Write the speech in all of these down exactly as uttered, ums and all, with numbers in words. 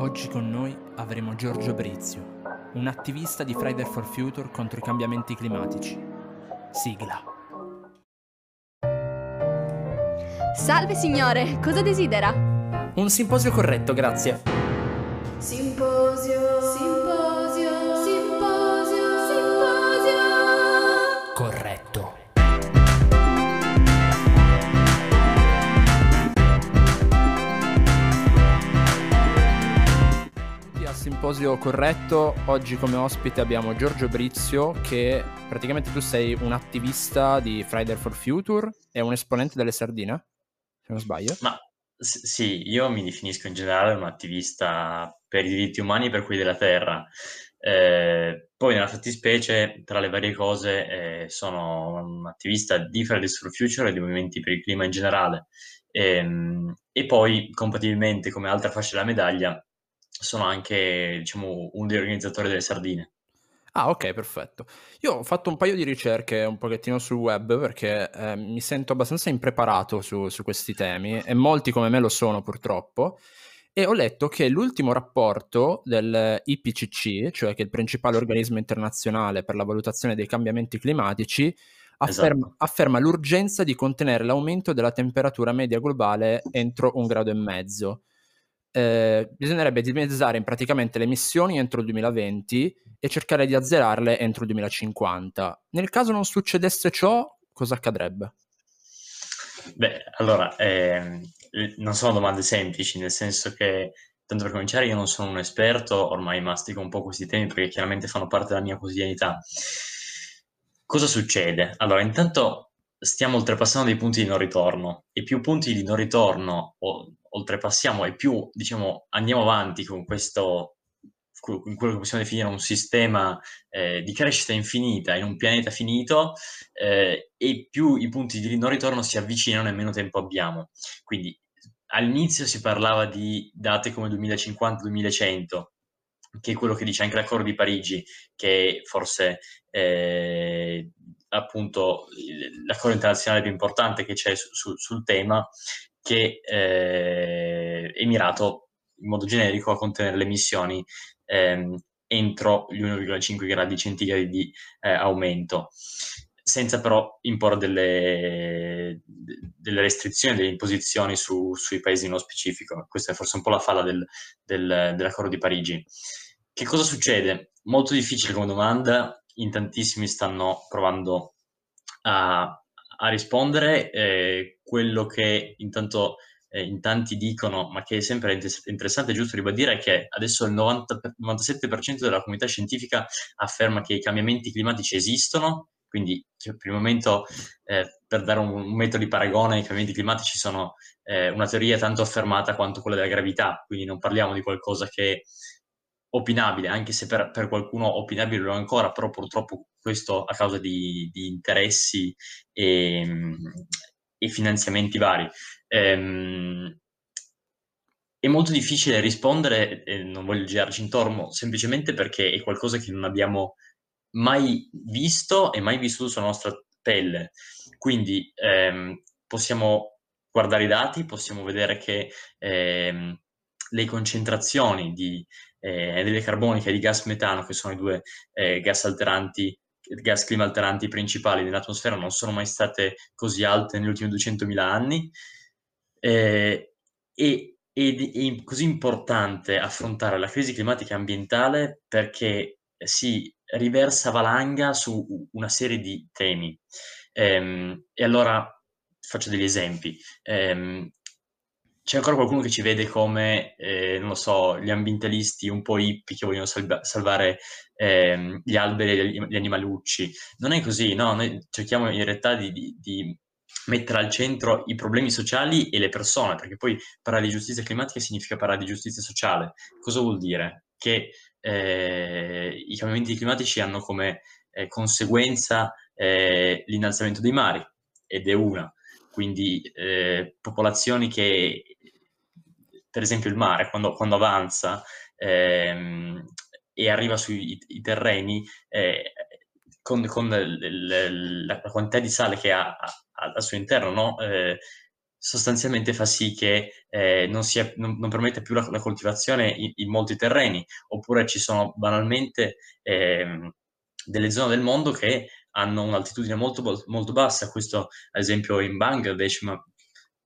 Oggi con noi avremo Giorgio Brizio, un attivista di Fridays for Future contro i cambiamenti climatici. Sigla. Salve signore, cosa desidera? Un simposio corretto, grazie. Simposio, simposio, simposio, simposio. Corretto. Simposio corretto. Oggi come ospite abbiamo Giorgio Brizio, che praticamente tu sei un attivista di Fridays for Future e un esponente delle Sardine, se non sbaglio. Ma s- sì, io mi definisco in generale un attivista per i diritti umani e per quelli della terra. Eh, poi nella fattispecie, tra le varie cose, eh, sono un attivista di Fridays for Future e di movimenti per il clima in generale. E, e poi, compatibilmente come altra faccia della medaglia, sono anche, diciamo, un degli organizzatori delle Sardine. Ah, ok, perfetto. Io ho fatto un paio di ricerche un pochettino sul web perché eh, mi sento abbastanza impreparato su, su questi temi, e molti come me lo sono purtroppo, e ho letto che l'ultimo rapporto del I P C C, cioè che è il principale organismo internazionale per la valutazione dei cambiamenti climatici, afferma, esatto. afferma l'urgenza di contenere l'aumento della temperatura media globale entro un grado e mezzo. Eh, bisognerebbe dimezzare in praticamente le emissioni entro il duemilaventi e cercare di azzerarle entro il duemilacinquanta. Nel caso non succedesse ciò, cosa accadrebbe? Beh, allora, eh, non sono domande semplici, nel senso che, tanto per cominciare, io non sono un esperto, ormai mastico un po' questi temi perché chiaramente fanno parte della mia quotidianità. Cosa succede? Allora, intanto stiamo oltrepassando dei punti di non ritorno, e più punti di non ritorno o oltrepassiamo e più, diciamo, andiamo avanti con questo, con quello che possiamo definire un sistema eh, di crescita infinita in un pianeta finito, eh, e più i punti di non ritorno si avvicinano e meno tempo abbiamo. Quindi all'inizio si parlava di date come duemilacinquanta duemilacento, che è quello che dice anche l'accordo di Parigi, che forse eh, appunto l'accordo internazionale più importante che c'è su, su, sul tema, che eh, è mirato in modo generico a contenere le emissioni ehm, entro gli uno virgola cinque gradi centigradi di eh, aumento, senza però imporre delle, delle restrizioni, delle imposizioni su, sui paesi nello specifico. Questa è forse un po' la falla del, del, dell'accordo di Parigi. Che cosa succede? Molto difficile come domanda, in tantissimi stanno provando a... a rispondere. Eh, quello che intanto eh, in tanti dicono, ma che è sempre interessante e giusto ribadire, è che adesso il novanta, novantasette per cento della comunità scientifica afferma che i cambiamenti climatici esistono. Quindi, cioè, per il momento, eh, per dare un, un metodo di paragone, i cambiamenti climatici sono eh, una teoria tanto affermata quanto quella della gravità, quindi non parliamo di qualcosa che è opinabile, anche se per, per qualcuno opinabile lo è ancora, però purtroppo questo a causa di, di interessi e, e finanziamenti vari. Ehm, è molto difficile rispondere, eh, non voglio girarci intorno, semplicemente perché è qualcosa che non abbiamo mai visto e mai vissuto sulla nostra pelle. Quindi ehm, possiamo guardare i dati, possiamo vedere che ehm, le concentrazioni di Eh, delle carbonica e di gas metano, che sono i due eh, gas alteranti, gas clima alteranti principali nell'atmosfera, non sono mai state così alte negli ultimi duecentomila anni, eh, e è così importante affrontare la crisi climatica e ambientale perché si riversa valanga su una serie di temi. Ehm, e allora faccio degli esempi. Ehm, C'è ancora qualcuno che ci vede come, eh, non lo so, gli ambientalisti un po' hippie che vogliono salva- salvare eh, gli alberi e gli animalucci. Non è così, no? Noi cerchiamo in realtà di, di, di mettere al centro i problemi sociali e le persone, perché poi parlare di giustizia climatica significa parlare di giustizia sociale. Cosa vuol dire? Che eh, i cambiamenti climatici hanno come eh, conseguenza eh, l'innalzamento dei mari, ed è una. Quindi eh, popolazioni che, per esempio il mare, quando, quando avanza ehm, e arriva sui i terreni, eh, con, con l, l, la quantità di sale che ha al suo interno, no? eh, sostanzialmente fa sì che eh, non, sia, non, non permette più la, la coltivazione in, in molti terreni, oppure ci sono banalmente eh, delle zone del mondo che hanno un'altitudine molto, molto bassa, questo ad esempio in Bangladesh, ma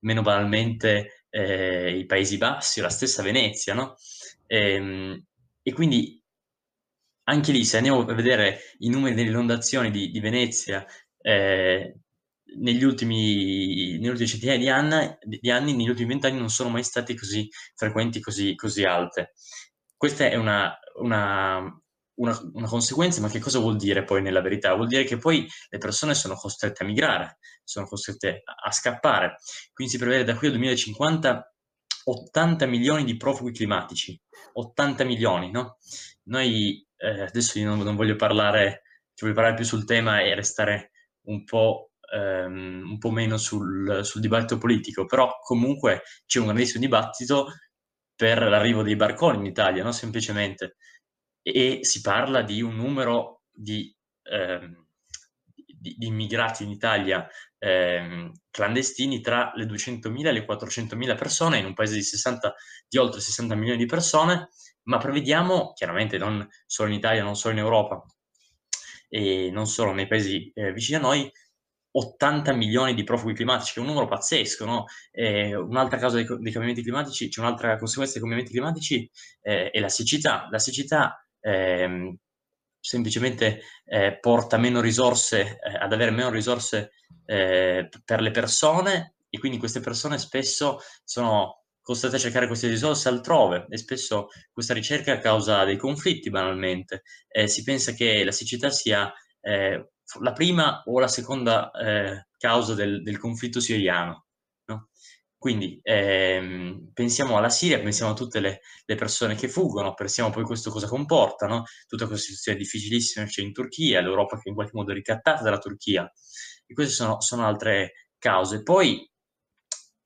meno banalmente eh, i Paesi Bassi o la stessa Venezia, no? E, e quindi anche lì, se andiamo a vedere i numeri delle inondazioni di, di Venezia eh, negli ultimi, negli ultimi centinaia di anni, di anni, negli ultimi vent'anni non sono mai stati così frequenti, così, così alte. Questa è una, una, una, una conseguenza, ma che cosa vuol dire poi nella verità? Vuol dire che poi le persone sono costrette a migrare, sono costrette a, a scappare. Quindi si prevede da qui al duemilacinquanta ottanta milioni di profughi climatici, ottanta milioni, no? Noi, eh, adesso io non, non voglio parlare, ci voglio parlare più sul tema e restare un po'... un po' meno sul, sul dibattito politico, però comunque c'è un grandissimo dibattito per l'arrivo dei barconi in Italia, no? Semplicemente, e si parla di un numero di, ehm, di, di immigrati in Italia ehm, clandestini tra le duecentomila e le quattrocentomila persone in un paese di, sessanta, di oltre sessanta milioni di persone, ma prevediamo, chiaramente non solo in Italia, non solo in Europa e non solo nei paesi eh, vicini a noi, ottanta milioni di profughi climatici, che è un numero pazzesco, no? Eh, un'altra causa dei, dei cambiamenti climatici, c'è cioè un'altra conseguenza dei cambiamenti climatici, eh, è la siccità. La siccità eh, semplicemente eh, porta meno risorse, eh, ad avere meno risorse eh, per le persone, e quindi queste persone spesso sono costrette a cercare queste risorse altrove, e spesso questa ricerca causa dei conflitti banalmente. Eh, si pensa che la siccità sia... Eh, la prima o la seconda eh, causa del, del conflitto siriano, no? Quindi ehm, pensiamo alla Siria, pensiamo a tutte le, le persone che fuggono, pensiamo poi questo cosa comporta, no? Tutta questa situazione difficilissima c'è in Turchia, l'Europa che in qualche modo è ricattata dalla Turchia, e queste sono, sono altre cause. Poi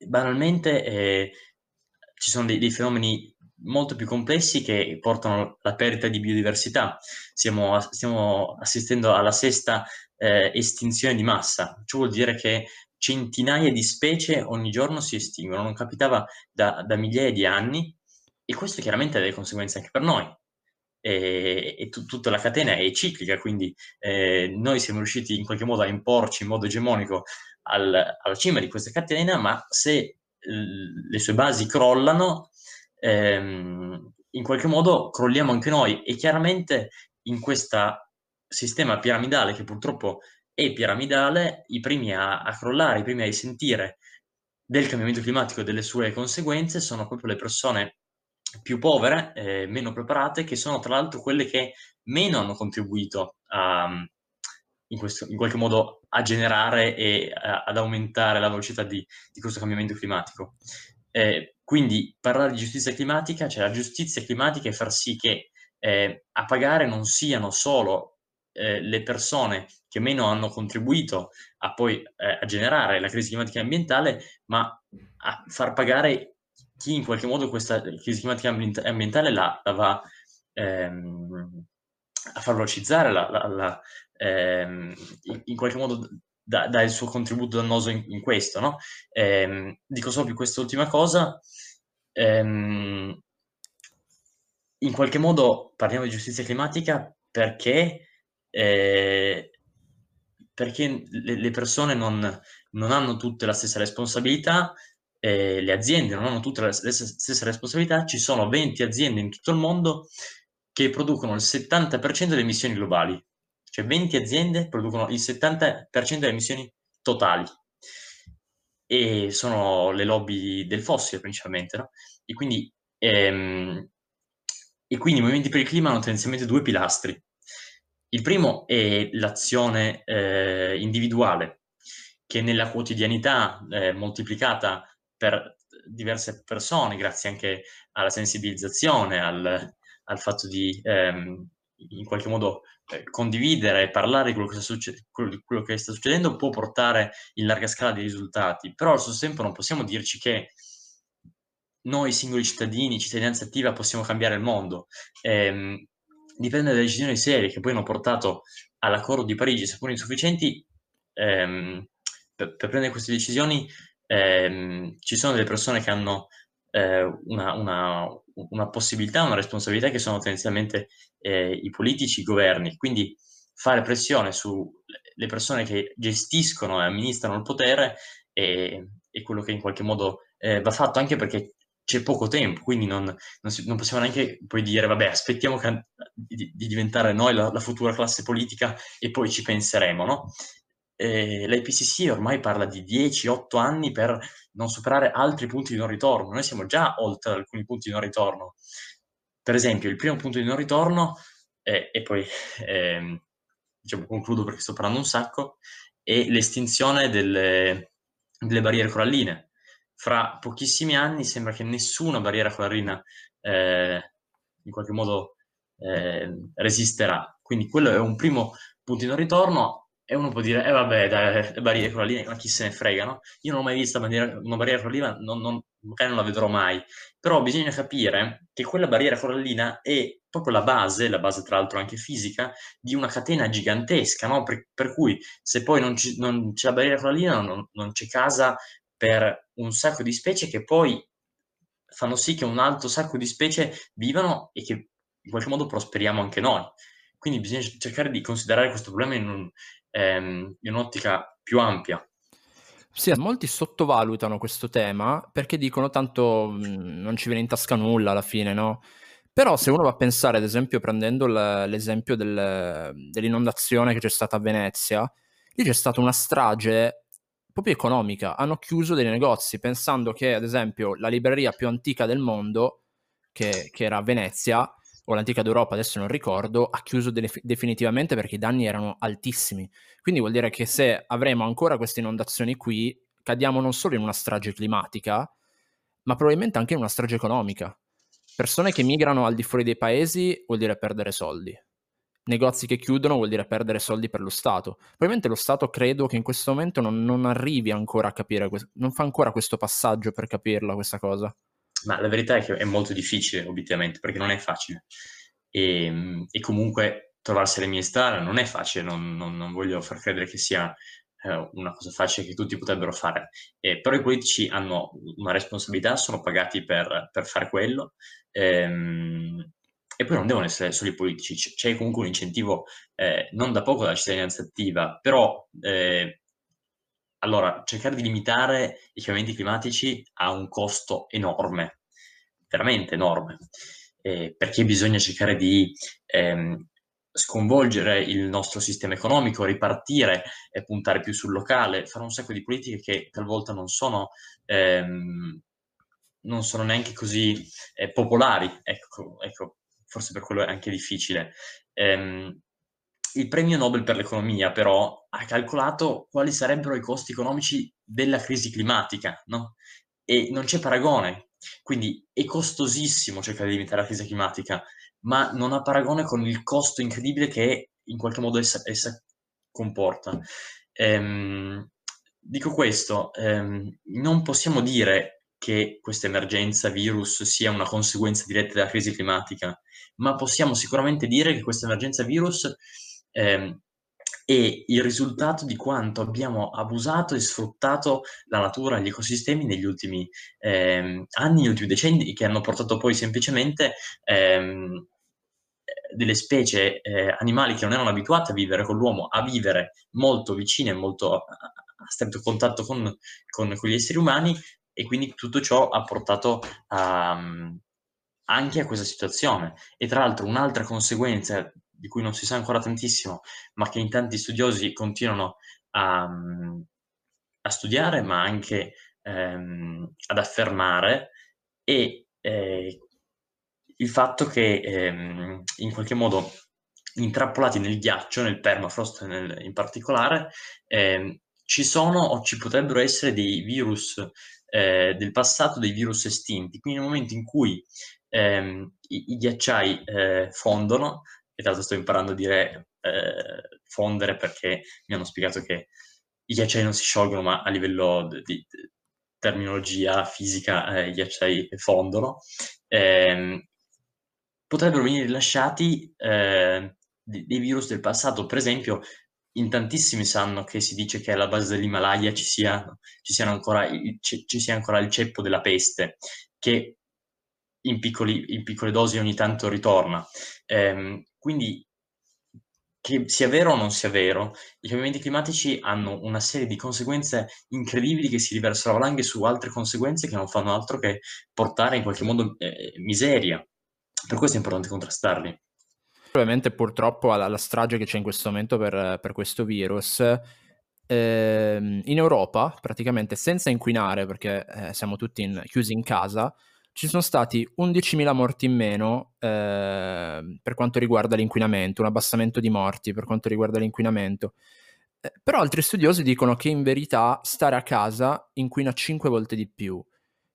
banalmente eh, ci sono dei, dei fenomeni molto più complessi che portano alla perdita di biodiversità. Siamo, stiamo assistendo alla sesta eh, estinzione di massa, ciò vuol dire che centinaia di specie ogni giorno si estinguono, non capitava da, da migliaia di anni, e questo chiaramente ha delle conseguenze anche per noi, e, e t- tutta la catena è ciclica, quindi eh, noi siamo riusciti in qualche modo a imporci in modo egemonico al, alla cima di questa catena, ma se l- le sue basi crollano, Ehm, in qualche modo crolliamo anche noi, e chiaramente in questo sistema piramidale, che purtroppo è piramidale, i primi a, a crollare, i primi a risentire del cambiamento climatico e delle sue conseguenze sono proprio le persone più povere, eh, meno preparate, che sono tra l'altro quelle che meno hanno contribuito a, in, questo, in qualche modo a generare e a, ad aumentare la velocità di, di questo cambiamento climatico. Eh, Quindi parlare di giustizia climatica, cioè la giustizia climatica è far sì che eh, a pagare non siano solo eh, le persone che meno hanno contribuito a poi eh, a generare la crisi climatica e ambientale, ma a far pagare chi in qualche modo questa crisi climatica e ambientale la, la va ehm, a far velocizzare, la, la, la, ehm, in qualche modo... Da, da il suo contributo dannoso in, in questo, no? Eh, dico solo più quest'ultima cosa, ehm, in qualche modo parliamo di giustizia climatica perché, eh, perché le, le persone non, non hanno tutte la stessa responsabilità, eh, le aziende non hanno tutte la stessa responsabilità, ci sono venti aziende in tutto il mondo che producono il settanta per cento delle emissioni globali. Cioè venti aziende producono il settanta per cento delle emissioni totali, e sono le lobby del fossile principalmente, no? E quindi, ehm, e quindi i movimenti per il clima hanno tendenzialmente due pilastri. Il primo è l'azione eh, individuale, che nella quotidianità eh, moltiplicata per diverse persone, grazie anche alla sensibilizzazione, al, al fatto di... Ehm, in qualche modo eh, condividere e parlare di quello, che sta succe- quello, di quello che sta succedendo, può portare in larga scala dei risultati, però allo stesso tempo non possiamo dirci che noi singoli cittadini, cittadinanza attiva, possiamo cambiare il mondo. Ehm, dipende dalle decisioni serie che poi hanno portato all'accordo di Parigi, seppur insufficienti, ehm, per, per prendere queste decisioni ehm, ci sono delle persone che hanno eh, una, una, una possibilità, una responsabilità che sono tendenzialmente eh, i politici, i governi, quindi fare pressione sulle persone che gestiscono e amministrano il potere è, è quello che in qualche modo eh, va fatto, anche perché c'è poco tempo, quindi non, non, si, non possiamo neanche poi dire vabbè aspettiamo che, di, di diventare noi la, la futura classe politica e poi ci penseremo, no? Eh, l'I P C C ormai parla di dieci otto anni per non superare altri punti di non ritorno, noi siamo già oltre alcuni punti di non ritorno, per esempio il primo punto di non ritorno, eh, e poi eh, diciamo, concludo perché sto parlando un sacco, è l'estinzione delle, delle barriere coralline. Fra pochissimi anni sembra che nessuna barriera corallina eh, in qualche modo eh, resisterà. Quindi quello è un primo punto di non ritorno e uno può dire, eh vabbè, dai, le barriere coralline, ma chi se ne frega, no? Io non ho mai visto bandiera, una barriera corallina, non, non, magari non la vedrò mai. Però bisogna capire che quella barriera corallina è proprio la base, la base tra l'altro anche fisica, di una catena gigantesca, no? Per, per cui se poi non, ci, non c'è la barriera corallina, non, non c'è casa per un sacco di specie che poi fanno sì che un altro sacco di specie vivano e che in qualche modo prosperiamo anche noi. Quindi bisogna cercare di considerare questo problema in, un, ehm, in un'ottica più ampia. Sì, molti sottovalutano questo tema perché dicono tanto mh, non ci viene in tasca nulla alla fine, no? Però se uno va a pensare, ad esempio prendendo l'esempio del, dell'inondazione che c'è stata a Venezia, lì c'è stata una strage proprio economica, hanno chiuso dei negozi pensando che ad esempio la libreria più antica del mondo che, che era a Venezia o l'antica d'Europa, adesso non ricordo, ha chiuso de- definitivamente perché i danni erano altissimi, quindi vuol dire che se avremo ancora queste inondazioni qui cadiamo non solo in una strage climatica ma probabilmente anche in una strage economica, persone che migrano al di fuori dei paesi vuol dire perdere soldi, negozi che chiudono vuol dire perdere soldi per lo Stato. Probabilmente lo Stato credo che in questo momento non, non arrivi ancora a capire, non fa ancora questo passaggio per capirla questa cosa. Ma la verità è che è molto difficile obiettivamente, perché non è facile. E, e comunque trovarsi alle mie strade non è facile, non, non, non voglio far credere che sia eh, una cosa facile che tutti potrebbero fare. Eh, però i politici hanno una responsabilità, sono pagati per, per fare quello. Ehm, E poi non devono essere solo i politici, c'è comunque un incentivo eh, non da poco dalla cittadinanza attiva, però eh, allora cercare di limitare i cambiamenti climatici ha un costo enorme, veramente enorme, eh, perché bisogna cercare di ehm, sconvolgere il nostro sistema economico, ripartire e puntare più sul locale, fare un sacco di politiche che talvolta non sono... Ehm, non sono neanche così eh, popolari, ecco, ecco. Forse per quello è anche difficile. Ehm, il premio Nobel per l'economia, però, ha calcolato quali sarebbero i costi economici della crisi climatica, no? E non c'è paragone. Quindi è costosissimo cercare di limitare la crisi climatica, ma non ha paragone con il costo incredibile che in qualche modo essa, essa comporta. Ehm, dico questo, ehm, non possiamo dire che questa emergenza virus sia una conseguenza diretta della crisi climatica, ma possiamo sicuramente dire che questa emergenza virus ehm, è il risultato di quanto abbiamo abusato e sfruttato la natura e gli ecosistemi negli ultimi ehm, anni, negli ultimi decenni, che hanno portato poi semplicemente ehm, delle specie eh, animali che non erano abituate a vivere con l'uomo, a vivere molto vicine, molto a, a stretto contatto con, con, con gli esseri umani, e quindi tutto ciò ha portato a, anche a questa situazione. E tra l'altro un'altra conseguenza, di cui non si sa ancora tantissimo, ma che in tanti studiosi continuano a, a studiare, ma anche ehm, ad affermare, è eh, il fatto che ehm, in qualche modo intrappolati nel ghiaccio, nel permafrost nel, in particolare, ehm, ci sono o ci potrebbero essere dei virus Eh, del passato, dei virus estinti, quindi nel momento in cui ehm, i, i ghiacciai eh, fondono, e tra l'altro sto imparando a dire eh, fondere perché mi hanno spiegato che i ghiacciai non si sciolgono, ma a livello di, di terminologia fisica eh, i ghiacciai fondono, eh, potrebbero venire rilasciati eh, dei virus del passato, per esempio in tantissimi sanno che si dice che alla base dell'Himalaya ci sia, ci siano ancora il, ci, ci sia ancora il ceppo della peste, che in, piccoli, in piccole dosi ogni tanto ritorna. Ehm, quindi, che sia vero o non sia vero, i cambiamenti climatici hanno una serie di conseguenze incredibili che si riversano a valanghe su altre conseguenze che non fanno altro che portare in qualche modo eh, miseria. Per questo è importante contrastarli. Probabilmente purtroppo alla, alla strage che c'è in questo momento per, per questo virus, eh, in Europa praticamente senza inquinare, perché eh, siamo tutti in, chiusi in casa, ci sono stati undicimila morti in meno eh, per quanto riguarda l'inquinamento, un abbassamento di morti per quanto riguarda l'inquinamento. Eh, però altri studiosi dicono che in verità stare a casa inquina cinque volte di più.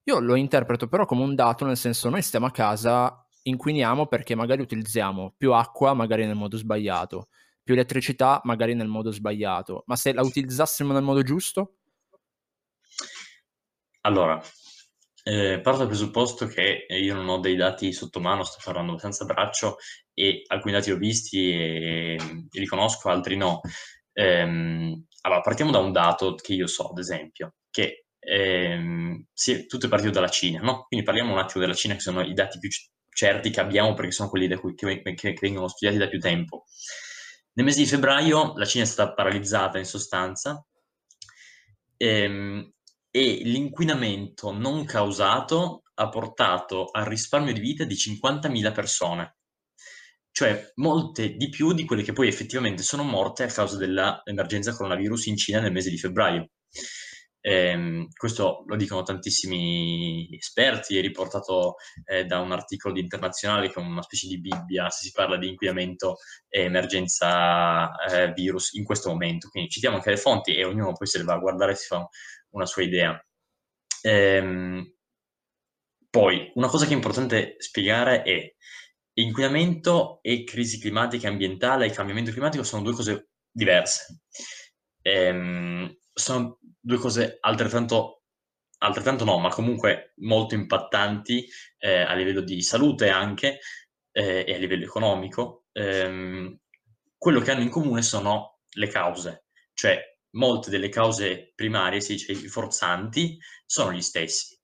Io lo interpreto però come un dato, nel senso, noi stiamo a casa, inquiniamo perché magari utilizziamo più acqua magari nel modo sbagliato, più elettricità magari nel modo sbagliato, ma se la utilizzassimo nel modo giusto? Allora... Eh, parto dal presupposto che io non ho dei dati sotto mano, sto parlando abbastanza a braccio e alcuni dati li ho visti e, e li conosco, altri no. Ehm, allora, partiamo da un dato che io so, ad esempio, che ehm, sì, tutto è partito dalla Cina, no? Quindi parliamo un attimo della Cina, che sono i dati più certi che abbiamo perché sono quelli da cui, che, che vengono studiati da più tempo. Nel mese di febbraio la Cina è stata paralizzata in sostanza. Ehm, e l'inquinamento non causato ha portato al risparmio di vita di cinquantamila persone, cioè molte di più di quelle che poi effettivamente sono morte a causa dell'emergenza coronavirus in Cina nel mese di febbraio. Ehm, questo lo dicono tantissimi esperti, è riportato eh, da un articolo di Internazionale che è una specie di bibbia se si parla di inquinamento e emergenza eh, virus in questo momento, quindi citiamo anche le fonti e ognuno poi se le va a guardare si fa una sua idea. Ehm, poi, una cosa che è importante spiegare è inquinamento e crisi climatica e ambientale e cambiamento climatico sono due cose diverse. Ehm, sono due cose altrettanto, altrettanto no, ma comunque molto impattanti eh, a livello di salute anche eh, e a livello economico. Ehm, quello che hanno in comune sono le cause, cioè molte delle cause primarie, si dice forzanti, sono gli stessi.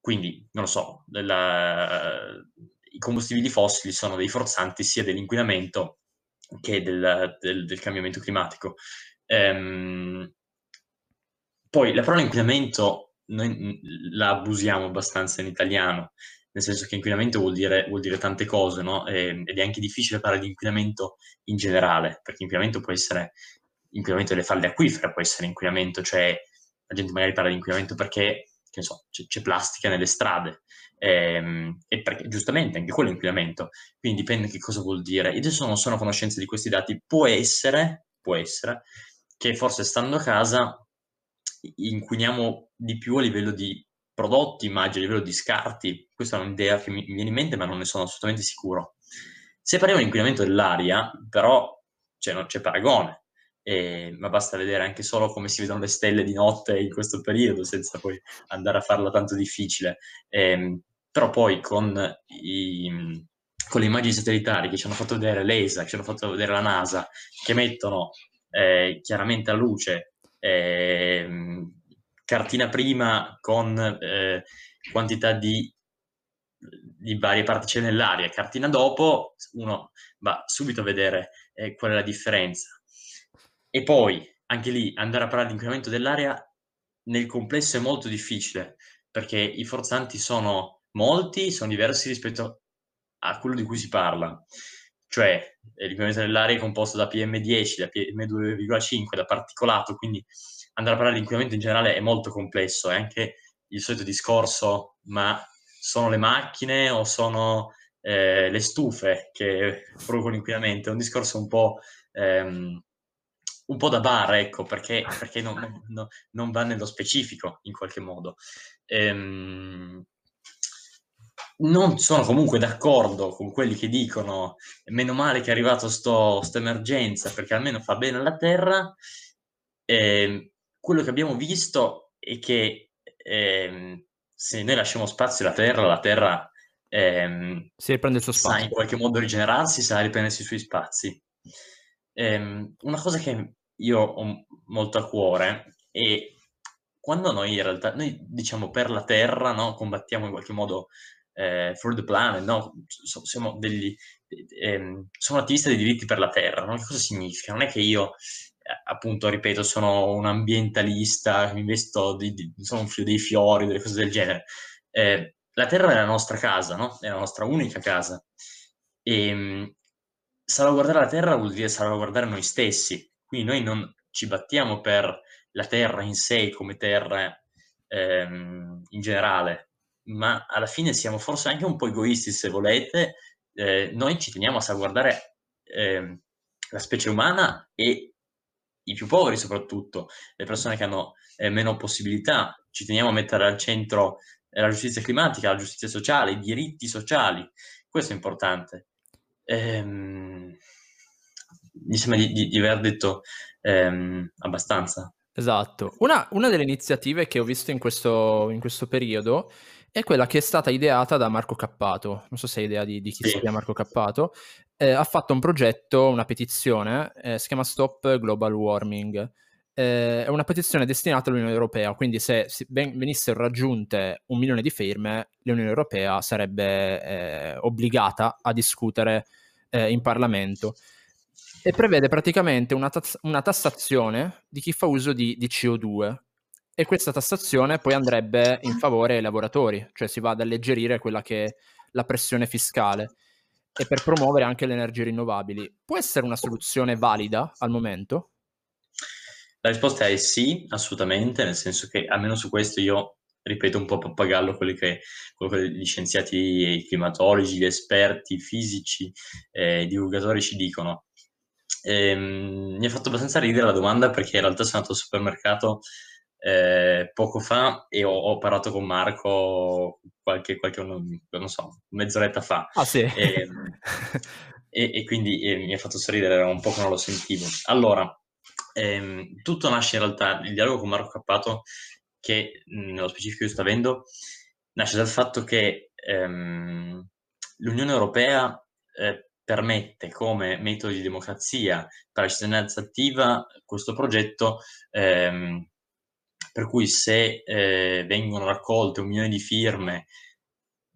Quindi, non lo so, della, i combustibili fossili sono dei forzanti sia dell'inquinamento che del, del, del cambiamento climatico. Ehm, poi la parola inquinamento noi la abusiamo abbastanza in italiano, nel senso che inquinamento vuol dire, vuol dire tante cose, no? E, ed è anche difficile parlare di inquinamento in generale, perché inquinamento può essere... inquinamento delle falde acquifere, può essere inquinamento, cioè la gente magari parla di inquinamento perché, che ne so, c'è, c'è plastica nelle strade, ehm, e perché giustamente anche quello è inquinamento, quindi dipende che cosa vuol dire. Io adesso non sono a conoscenza di questi dati, può essere, può essere che forse stando a casa inquiniamo di più a livello di prodotti, ma anche a livello di scarti, questa è un'idea che mi, mi viene in mente ma non ne sono assolutamente sicuro. Se parliamo di inquinamento dell'aria, però cioè, non c'è paragone. Eh, ma basta vedere anche solo come si vedono le stelle di notte in questo periodo senza poi andare a farla tanto difficile, eh, però poi con, i, con le immagini satellitari che ci hanno fatto vedere l'E S A, che ci hanno fatto vedere la NASA, che mettono eh, chiaramente a luce eh, cartina prima con eh, quantità di di varie particelle nell'aria, cartina dopo uno va subito a vedere eh, qual è la differenza. E poi, anche lì, andare a parlare di inquinamento dell'aria nel complesso è molto difficile, perché i forzanti sono molti, sono diversi rispetto a quello di cui si parla. Cioè, l'inquinamento dell'aria è composto da P M dieci, da P M due virgola cinque, da particolato, quindi andare a parlare di inquinamento in generale è molto complesso. È anche il solito discorso, ma sono le macchine o sono eh, le stufe che producono inquinamento? È un discorso un po'... Ehm, un po' da bar, ecco, perché, perché non, non, non va nello specifico, in qualche modo. Ehm, non sono comunque d'accordo con quelli che dicono meno male che è arrivato sto, sto emergenza, perché almeno fa bene alla terra. Ehm, quello che abbiamo visto è che ehm, se noi lasciamo spazio alla terra, la terra ehm, si riprende il suo spazio. Sa in qualche modo rigenerarsi, sa riprendersi i suoi spazi. ehm, una cosa che io ho molto a cuore è quando noi in realtà, noi diciamo per la Terra, no, combattiamo in qualche modo eh, for the planet, no? So, siamo degli, ehm, sono attivista dei diritti per la Terra, no? Che cosa significa? Non è che io, appunto, ripeto, sono un ambientalista, mi investo di, di, sono un fio dei fiori, delle cose del genere. Eh, la Terra è la nostra casa, no? È la nostra unica casa. E salvaguardare la Terra vuol dire salvaguardare noi stessi. Quindi noi non ci battiamo per la Terra in sé come Terra ehm, in generale, ma alla fine siamo forse anche un po' egoisti, se volete. Eh, noi ci teniamo a salvaguardare ehm, la specie umana e i più poveri, soprattutto le persone che hanno eh, meno possibilità. Ci teniamo a mettere al centro eh, la giustizia climatica, la giustizia sociale, i diritti sociali. Questo è importante. Ehm, mi sembra di, di, di aver detto ehm, abbastanza. Esatto. Una, una delle iniziative che ho visto in questo, in questo periodo è quella che è stata ideata da Marco Cappato. Non so se hai idea di, di chi sì. sia Marco Cappato. Eh, ha fatto un progetto, una petizione, eh, si chiama Stop Global Warming. Eh, è una petizione destinata all'Unione Europea, quindi se ben, venissero raggiunte un milione di firme, l'Unione Europea sarebbe eh, obbligata a discutere eh, in Parlamento. E prevede praticamente una, taz- una tassazione di chi fa uso di, di C O due, e questa tassazione poi andrebbe in favore ai lavoratori, cioè si va ad alleggerire quella che è la pressione fiscale, e per promuovere anche le energie rinnovabili. Può essere una soluzione valida al momento? La risposta è sì, assolutamente, nel senso che almeno su questo io ripeto un po' a pappagallo quello che, quello che gli scienziati, i climatologi, gli esperti, i fisici, eh, i divulgatori ci dicono. Ehm, mi ha fatto abbastanza ridere la domanda, perché in realtà sono andato al supermercato eh, poco fa e ho, ho parlato con Marco qualche, qualche non, non so, mezz'oretta fa. Ah, sì. e, e, e quindi eh, mi ha fatto sorridere, era un po' che non lo sentivo. Allora, ehm, tutto nasce in realtà, il dialogo con Marco Cappato, che nello specifico io sto avendo, nasce dal fatto che ehm, l'Unione Europea eh, permette come metodo di democrazia per la cittadinanza attiva questo progetto ehm, per cui se eh, vengono raccolte un milione di firme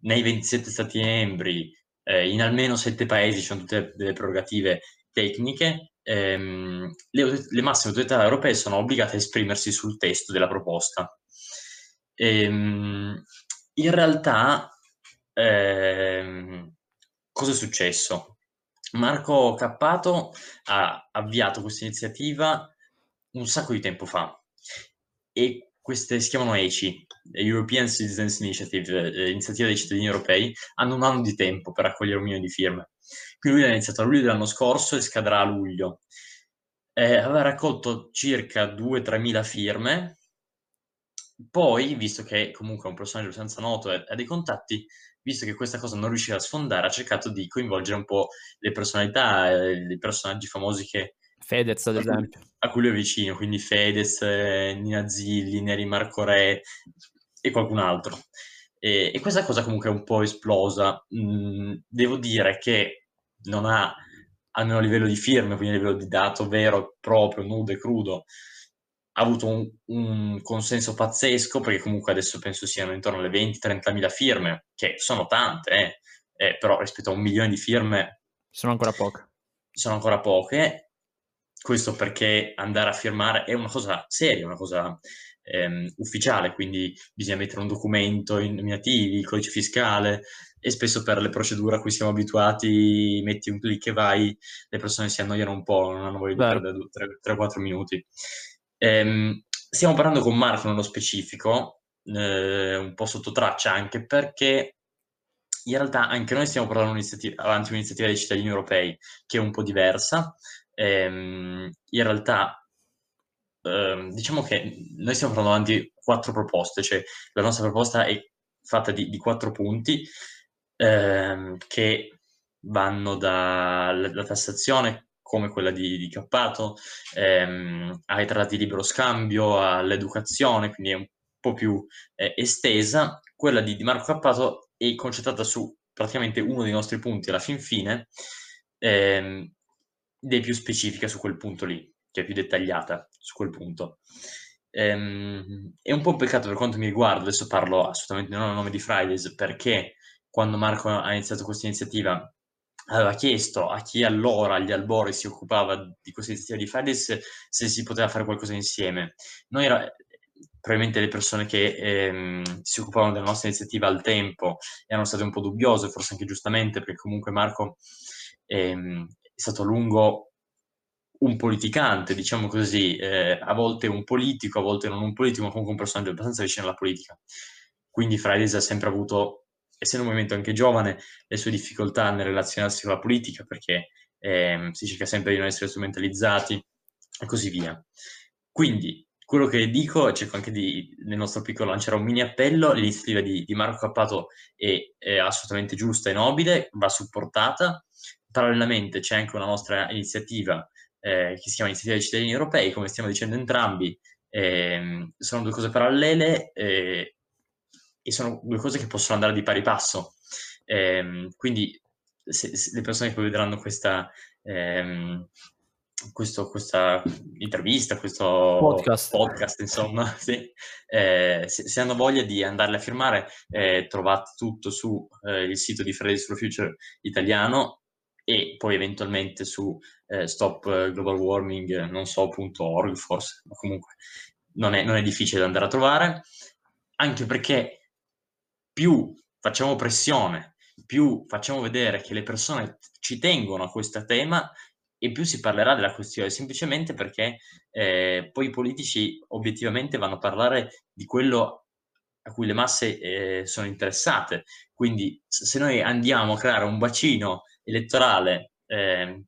nei ventisette stati membri, eh, in almeno sette paesi, ci sono tutte delle prerogative tecniche, ehm, le, le massime autorità europee sono obbligate a esprimersi sul testo della proposta. Ehm, in realtà ehm, cosa è successo? Marco Cappato ha avviato questa iniziativa un sacco di tempo fa, e queste si chiamano E C I, European Citizens Initiative, eh, iniziativa dei cittadini europei, hanno un anno di tempo per raccogliere un milione di firme. Quindi lui ha iniziato a luglio dell'anno scorso e scadrà a luglio. Eh, aveva raccolto circa due a tre mila firme, poi, visto che comunque è un personaggio abbastanza noto e ha dei contatti, visto che questa cosa non riusciva a sfondare, ha cercato di coinvolgere un po' le personalità, eh, i personaggi famosi che... Fedez, ad esempio. A cui lui è vicino, quindi Fedez, eh, Nina Zilli, Neri, Marco Re e qualcun altro. E, e questa cosa comunque è un po' esplosa. Mm, devo dire che non ha, almeno a livello di firme, quindi a livello di dato vero, proprio, nudo e crudo, ha avuto un, un consenso pazzesco, perché comunque adesso penso siano intorno alle venti a trenta mila firme, che sono tante, eh, eh, però rispetto a un milione di firme sono ancora poche. Sono ancora poche, questo perché andare a firmare è una cosa seria, una cosa ehm, ufficiale, quindi bisogna mettere un documento, i nominativi, il codice fiscale, e spesso per le procedure a cui siamo abituati, metti un clic e vai, le persone si annoiano un po', non hanno voglia di perdere tre a quattro minuti. Eh, stiamo parlando con Marco nello specifico, eh, un po' sotto traccia, anche perché in realtà anche noi stiamo portando avanti un'iniziativa dei cittadini europei che è un po' diversa. Eh, in realtà eh, diciamo che noi stiamo portando avanti quattro proposte, cioè la nostra proposta è fatta di, di quattro punti eh, che vanno dalla tassazione, come quella di, di Cappato, ehm, ai trattati di libero scambio, all'educazione, quindi è un po' più eh, estesa. Quella di, di Marco Cappato è concentrata su praticamente uno dei nostri punti alla fin fine, ehm, dei più specifica su quel punto lì, cioè più dettagliata su quel punto. Ehm, è un po' un peccato per quanto mi riguarda, adesso parlo assolutamente non a nome di Fridays, perché quando Marco ha iniziato questa iniziativa aveva chiesto a chi allora agli albori si occupava di questa iniziativa di Fridays se si poteva fare qualcosa insieme. Noi era, probabilmente le persone che ehm, si occupavano della nostra iniziativa al tempo erano state un po' dubbiose, forse anche giustamente, perché comunque Marco ehm, è stato a lungo un politicante, diciamo così, eh, a volte un politico, a volte non un politico, ma comunque un personaggio abbastanza vicino alla politica. Quindi Fridays ha sempre avuto, essendo un movimento anche giovane, le sue difficoltà nel relazionarsi con la politica, perché ehm, si cerca sempre di non essere strumentalizzati e così via. Quindi quello che dico, cerco anche di, nel nostro piccolo, lanciare un mini appello. L'iniziativa di, di Marco Cappato è, è assolutamente giusta e nobile, va supportata. Parallelamente c'è anche una nostra iniziativa eh, che si chiama Iniziativa dei Cittadini Europei, come stiamo dicendo entrambi, eh, sono due cose parallele eh, e sono due cose che possono andare di pari passo. Eh, quindi se, se le persone che poi vedranno questa... Ehm, Questo, questa intervista, questo podcast, podcast insomma, sì. eh, se, se hanno voglia di andarle a firmare, eh, trovate tutto su eh, il sito di Fridays for Future italiano e poi eventualmente su eh, Stop Global Warming, non so, punto org forse, ma comunque non è, non è difficile da andare a trovare, anche perché più facciamo pressione, più facciamo vedere che le persone ci tengono a questo tema, e più si parlerà della questione, semplicemente perché eh, poi i politici obiettivamente vanno a parlare di quello a cui le masse eh, sono interessate. Quindi se noi andiamo a creare un bacino elettorale eh,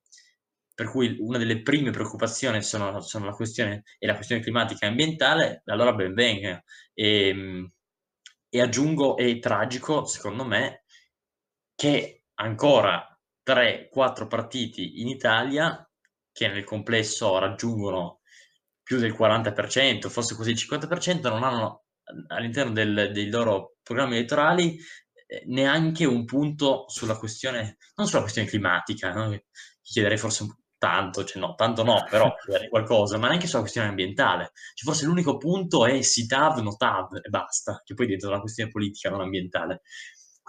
per cui una delle prime preoccupazioni sono, sono la questione è la questione climatica e ambientale, allora ben venga. E, e aggiungo, è tragico secondo me che ancora tre quattro partiti in Italia che nel complesso raggiungono più del quaranta per cento, forse così il cinquanta per cento, non hanno all'interno del, dei loro programmi elettorali eh, neanche un punto sulla questione, non sulla questione climatica, no? Chiederei forse un, tanto, cioè no, tanto no, però chiederei qualcosa, ma neanche sulla questione ambientale. Cioè, forse l'unico punto è sì T A V, no T A V e basta, che poi diventa una questione politica, non ambientale.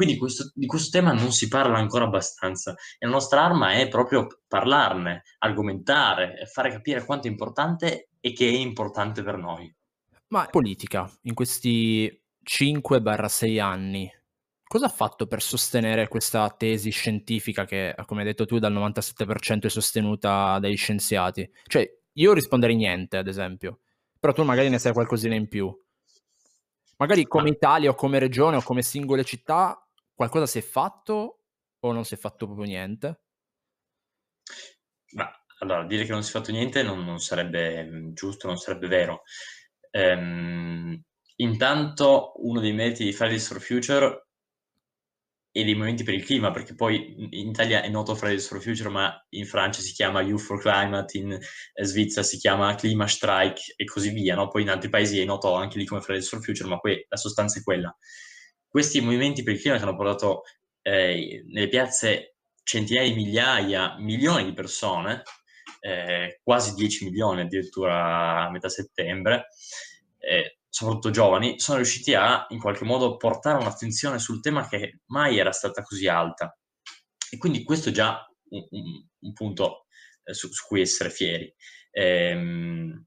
Quindi questo, di questo tema non si parla ancora abbastanza e la nostra arma è proprio parlarne, argomentare, fare capire quanto è importante e che è importante per noi. Ma politica, in questi cinque sei anni, cosa ha fatto per sostenere questa tesi scientifica che, come hai detto tu, dal novantasette per cento è sostenuta dai scienziati? Cioè, io risponderei niente, ad esempio, però tu magari ne sai qualcosina in più. Magari come Italia o come regione o come singole città qualcosa si è fatto o non si è fatto proprio niente? Ma allora, dire che non si è fatto niente non, non sarebbe giusto, non sarebbe vero. Ehm, intanto uno dei meriti di Fridays for Future e dei movimenti per il clima, perché poi in Italia è noto Fridays for Future, ma in Francia si chiama Youth for Climate, in Svizzera si chiama Klima Strike e così via, no? Poi in altri paesi è noto anche lì come Fridays for Future, ma poi la sostanza è quella. Questi movimenti per il clima che hanno portato eh, nelle piazze centinaia di migliaia, milioni di persone, eh, quasi dieci milioni addirittura a metà settembre, eh, soprattutto giovani, sono riusciti a in qualche modo portare un'attenzione sul tema che mai era stata così alta, e quindi questo è già un, un, un punto eh, su, su cui essere fieri. Ehm,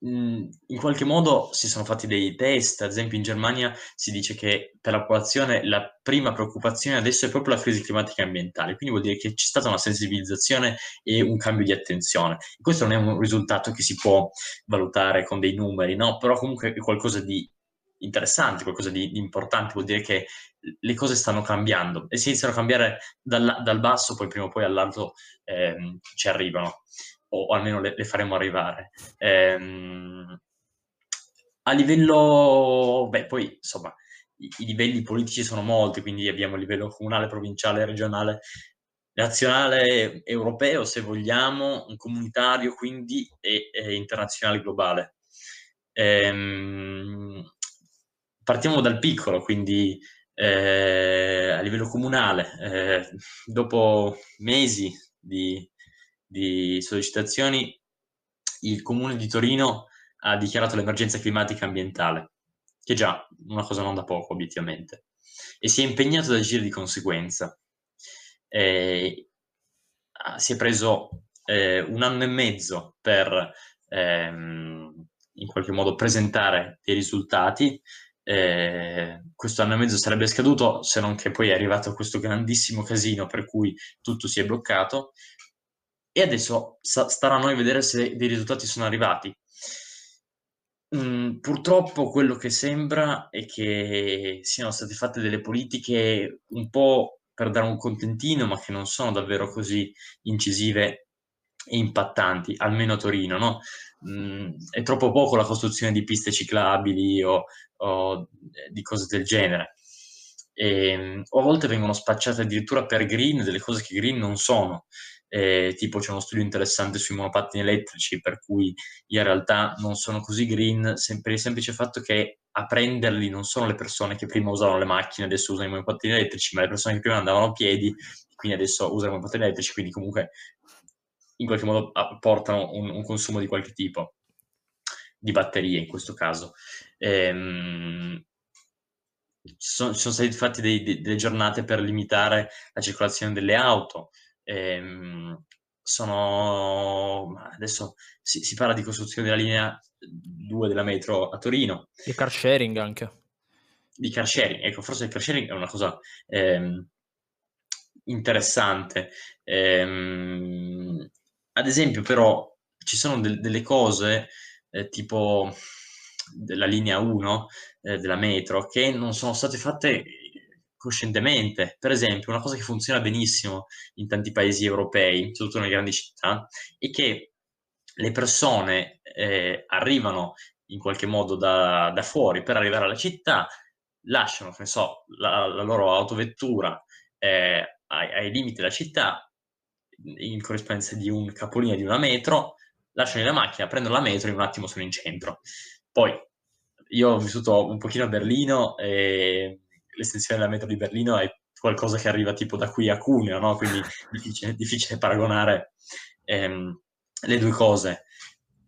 in qualche modo si sono fatti dei test, ad esempio in Germania si dice che per la popolazione la prima preoccupazione adesso è proprio la crisi climatica e ambientale, quindi vuol dire che c'è stata una sensibilizzazione e un cambio di attenzione. Questo non è un risultato che si può valutare con dei numeri, no? Però comunque è qualcosa di interessante, qualcosa di, di importante, vuol dire che le cose stanno cambiando e se iniziano a cambiare dal, dal basso poi prima o poi all'alto ehm, ci arrivano, o almeno le, le faremo arrivare. Ehm, a livello, beh poi insomma i, i livelli politici sono molti, quindi abbiamo il livello comunale, provinciale, regionale, nazionale, europeo se vogliamo, un comunitario quindi e, e internazionale, globale. Ehm, partiamo dal piccolo, quindi eh, a livello comunale, eh, dopo mesi di di sollecitazioni, il Comune di Torino ha dichiarato l'emergenza climatica e ambientale, che è già una cosa non da poco, obiettivamente, e si è impegnato ad agire di conseguenza. Eh, si è preso eh, un anno e mezzo per ehm, in qualche modo presentare dei risultati. Eh, questo anno e mezzo sarebbe scaduto, se non che poi è arrivato questo grandissimo casino per cui tutto si è bloccato, e adesso sta, starà a noi vedere se dei risultati sono arrivati. Mm, purtroppo quello che sembra è che siano state fatte delle politiche un po' per dare un contentino, ma che non sono davvero così incisive e impattanti, almeno a Torino, no? Mm, è troppo poco la costruzione di piste ciclabili o, o di cose del genere. E, o a volte vengono spacciate addirittura per green delle cose che green non sono. Eh, tipo c'è uno studio interessante sui monopattini elettrici, per cui in realtà non sono così green sem- per il semplice fatto che a prenderli non sono le persone che prima usavano le macchine, adesso usano i monopattini elettrici, ma le persone che prima andavano a piedi, quindi adesso usano i monopattini elettrici, quindi comunque in qualche modo portano un, un consumo di qualche tipo di batterie in questo caso. ehm ci sono, sono stati fatti dei, dei, delle giornate per limitare la circolazione delle auto. Ehm, sono adesso si, si parla di costruzione della linea due della metro a Torino, di car sharing, anche di car sharing. Ecco, forse il car sharing è una cosa ehm, interessante. Ehm, ad esempio, però ci sono de- delle cose eh, tipo della linea uno eh, della metro che non sono state fatte coscientemente. Per esempio, una cosa che funziona benissimo in tanti paesi europei, soprattutto nelle grandi città, è che le persone eh, arrivano in qualche modo da, da fuori per arrivare alla città, lasciano, che ne so, la, la loro autovettura eh, ai, ai limiti della città, in corrispondenza di un capolinea di una metro, lasciano la macchina, prendono la metro e in un attimo sono in centro. Poi, io ho vissuto un pochino a Berlino e l'estensione della metro di Berlino è qualcosa che arriva tipo da qui a Cuneo, no? Quindi difficile, difficile paragonare ehm, le due cose.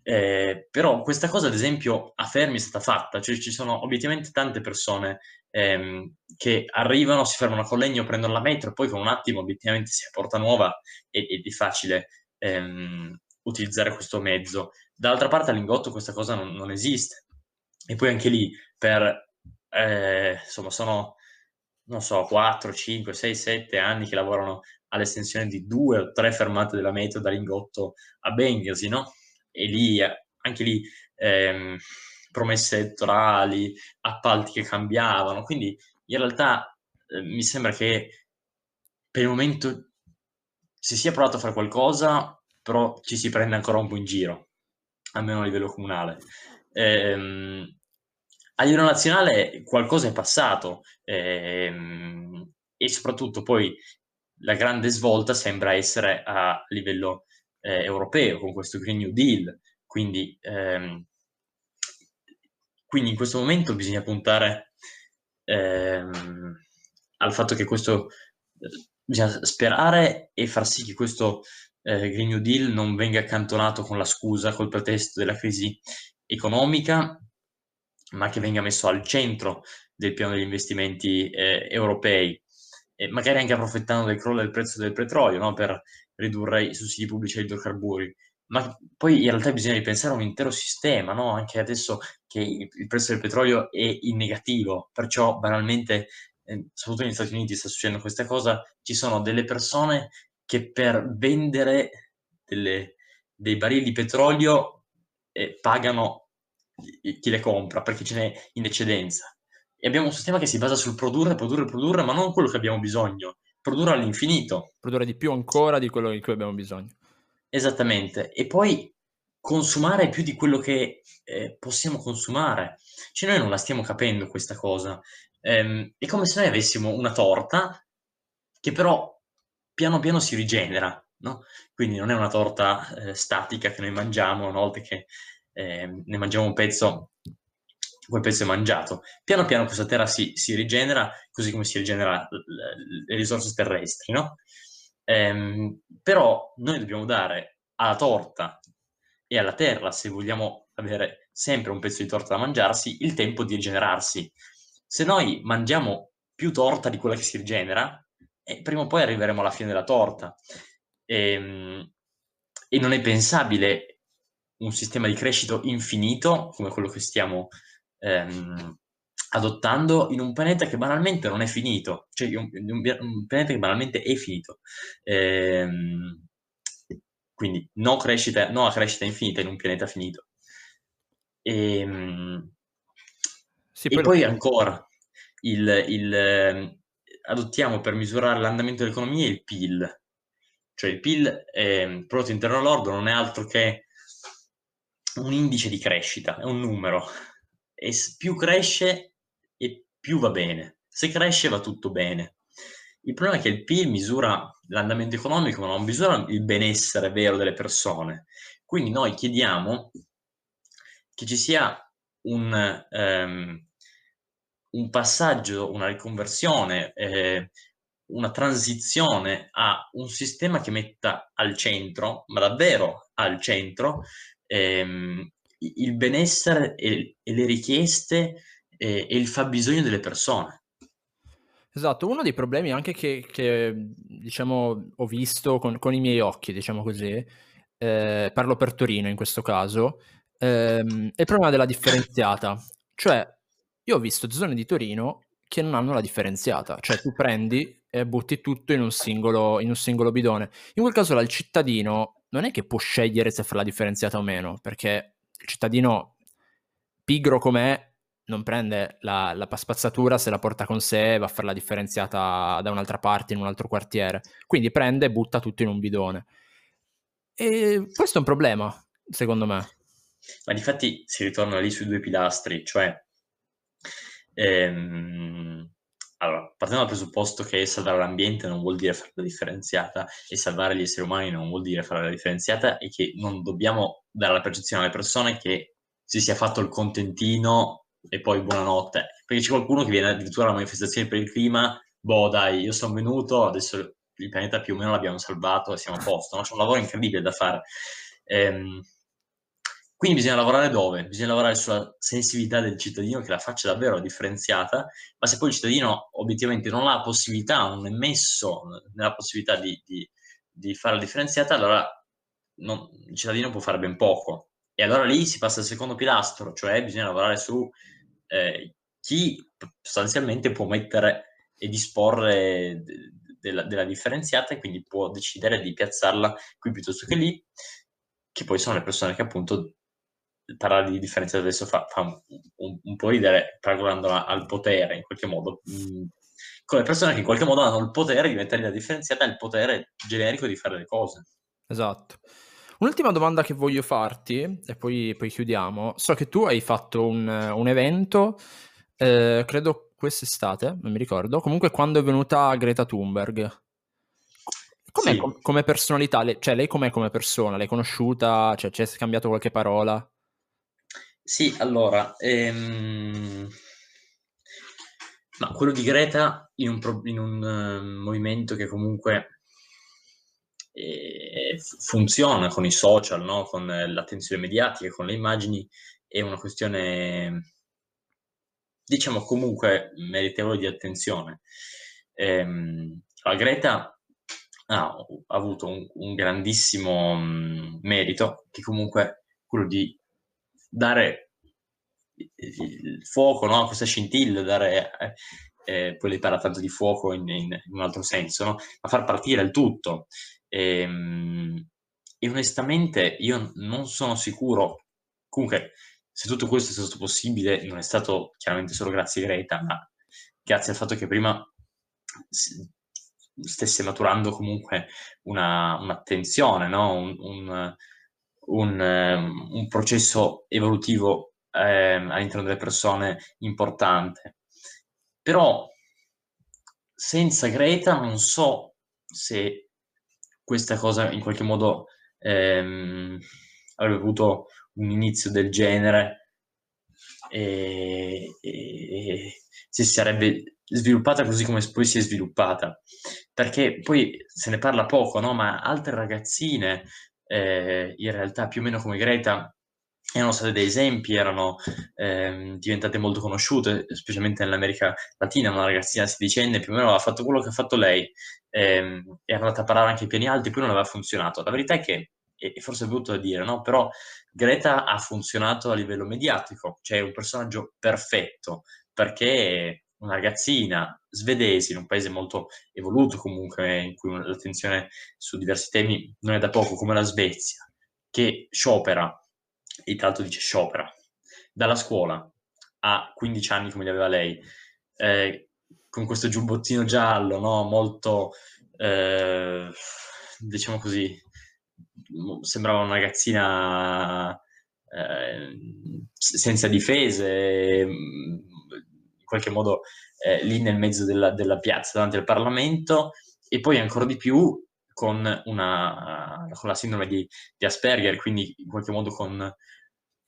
Eh, però questa cosa, ad esempio, a Fermi è stata fatta, cioè ci sono obiettivamente tante persone ehm, che arrivano, si fermano a Collegno, prendono la metro e poi con un attimo obiettivamente si è a Porta Nuova ed è facile ehm, utilizzare questo mezzo. Dall'altra parte a Lingotto questa cosa non, non esiste. E poi anche lì, per, eh, insomma, sono, non so, quattro, cinque, sei, sette anni che lavorano all'estensione di due o tre fermate della metro da Lingotto a Bengasi, no? E lì, anche lì, ehm, promesse elettorali, appalti che cambiavano. Quindi, in realtà, eh, mi sembra che per il momento si sia provato a fare qualcosa, però ci si prende ancora un po' in giro, almeno a livello comunale. Ehm, a livello nazionale qualcosa è passato, ehm, e soprattutto poi la grande svolta sembra essere a livello eh, europeo, con questo Green New Deal, quindi, ehm, quindi in questo momento bisogna puntare ehm, al fatto che questo, bisogna sperare e far sì che questo Eh, Green New Deal non venga accantonato con la scusa, col pretesto della crisi economica, ma che venga messo al centro del piano degli investimenti eh, europei, e magari anche approfittando del crollo del prezzo del petrolio, no? Per ridurre i sussidi pubblici agli idrocarburi. Ma poi in realtà bisogna ripensare a un intero sistema, no? Anche adesso che il prezzo del petrolio è in negativo, perciò banalmente, eh, soprattutto negli Stati Uniti sta succedendo questa cosa, ci sono delle persone che per vendere delle, dei barili di petrolio eh, pagano chi le compra, perché ce n'è in eccedenza. E abbiamo un sistema che si basa sul produrre, produrre, produrre, ma non quello che abbiamo bisogno, produrre all'infinito. Produrre di più ancora di quello di cui abbiamo bisogno. Esattamente. E poi consumare più di quello che eh, possiamo consumare. Cioè noi non la stiamo capendo questa cosa. Ehm, è come se noi avessimo una torta che però piano piano si rigenera, no? Quindi non è una torta eh, statica che noi mangiamo una volta che eh, ne mangiamo un pezzo, quel pezzo è mangiato. Piano piano questa terra si, si rigenera, così come si rigenera le risorse terrestri, no? Ehm, però noi dobbiamo dare alla torta e alla terra, se vogliamo avere sempre un pezzo di torta da mangiarsi, il tempo di rigenerarsi. Se noi mangiamo più torta di quella che si rigenera, eh, prima o poi arriveremo alla fine della torta. Ehm, e non è pensabile un sistema di crescita infinito, come quello che stiamo ehm, adottando, in un pianeta che banalmente non è finito, cioè in un, in un, un pianeta che banalmente è finito. Ehm, quindi no crescita, no a crescita infinita in un pianeta finito. Ehm, sì, e poi ancora, il, il, eh, adottiamo per misurare l'andamento dell'economia il P I L. Cioè il P I L, eh, prodotto interno lordo, non è altro che un indice di crescita, è un numero, e più cresce e più va bene. Se cresce va tutto bene. Il problema è che il P I L misura l'andamento economico, ma non misura il benessere vero delle persone. Quindi noi chiediamo che ci sia un, ehm, un passaggio, una riconversione, eh, una transizione a un sistema che metta al centro, ma davvero al centro, Ehm, il benessere e, e le richieste e, e il fabbisogno delle persone. Esatto, uno dei problemi anche che, che diciamo ho visto con, con i miei occhi, diciamo così, eh, parlo per Torino in questo caso, ehm, è il problema della differenziata. Cioè io ho visto zone di Torino che non hanno la differenziata, cioè tu prendi e butti tutto in un singolo, in un singolo bidone. In quel caso là il cittadino non è che può scegliere se farla differenziata o meno, perché il cittadino pigro com'è non prende la, la spazzatura, se la porta con sé, va a farla differenziata da un'altra parte, in un altro quartiere. Quindi prende e butta tutto in un bidone. E questo è un problema, secondo me. Ma difatti si ritorna lì sui due pilastri, cioè ehm, allora, partendo dal presupposto che salvare l'ambiente non vuol dire fare la differenziata e salvare gli esseri umani non vuol dire fare la differenziata, e che non dobbiamo dare la percezione alle persone che si sia fatto il contentino e poi buonanotte, perché c'è qualcuno che viene addirittura alla manifestazione per il clima, boh dai, io sono venuto, adesso il pianeta più o meno l'abbiamo salvato e siamo a posto, no? C'è un lavoro incredibile da fare. Ehm, quindi bisogna lavorare dove? Bisogna lavorare sulla sensibilità del cittadino, che la faccia davvero differenziata, ma se poi il cittadino obiettivamente non ha la possibilità, non è messo nella possibilità di, di, di fare la differenziata, allora non, il cittadino può fare ben poco. E allora lì si passa al secondo pilastro, cioè bisogna lavorare su eh, chi sostanzialmente può mettere e disporre della de, de de differenziata, e quindi può decidere di piazzarla qui piuttosto che lì, che poi sono le persone che appunto... Parlare di differenza adesso fa, fa un, un, un po' ridere, paragonandola al potere in qualche modo, mh, con le persone che in qualche modo hanno il potere di mettere la differenziata, il potere generico di fare le cose. Esatto. Un'ultima domanda che voglio farti e poi, poi chiudiamo. So che tu hai fatto un, un evento, eh, credo quest'estate, non mi ricordo, comunque quando è venuta Greta Thunberg. Com'è, sì. com- come personalità? Le- cioè lei com'è come persona? L'hai conosciuta? Cioè ci hai scambiato qualche parola? Sì, allora, ehm... ma quello di Greta in un, pro... in un uh, movimento che comunque eh, funziona con i social, no? Con l'attenzione mediatica, con le immagini, è una questione, diciamo, comunque meritevole di attenzione. Ehm, la Greta ah, ha avuto un, un grandissimo mh, merito, che comunque quello di dare il fuoco, no? Questa scintilla, dare, eh, poi lei parla tanto di fuoco in, in, in un altro senso, no? Ma far partire il tutto. E, e onestamente io non sono sicuro, comunque se tutto questo è stato possibile non è stato chiaramente solo grazie a Greta, ma grazie al fatto che prima stesse maturando comunque una, un'attenzione, no? un, un Un, un processo evolutivo eh, all'interno delle persone importante. Però senza Greta non so se questa cosa in qualche modo ehm, avrebbe avuto un inizio del genere, e, e se sarebbe sviluppata così come poi si è sviluppata, perché poi se ne parla poco, no? Ma altre ragazzine, eh, in realtà più o meno come Greta, erano state dei esempi, erano eh, diventate molto conosciute, specialmente nell'America Latina. Una ragazzina sedicenne più o meno aveva fatto quello che ha fatto lei, eh, è andata a parlare anche ai piani alti, poi non aveva funzionato. La verità è che, e forse è brutto da dire, no? Però Greta ha funzionato a livello mediatico, cioè è un personaggio perfetto, perché una ragazzina svedese in un paese molto evoluto comunque, in cui l'attenzione su diversi temi non è da poco, come la Svezia, che sciopera, e tra l'altro dice sciopera, dalla scuola a quindici anni come li aveva lei, eh, con questo giubbottino giallo, no? Molto, eh, diciamo così, sembrava una ragazzina eh, senza difese, in qualche modo eh, lì nel mezzo della, della piazza davanti al Parlamento, e poi ancora di più con, una, con la sindrome di, di Asperger, quindi in qualche modo con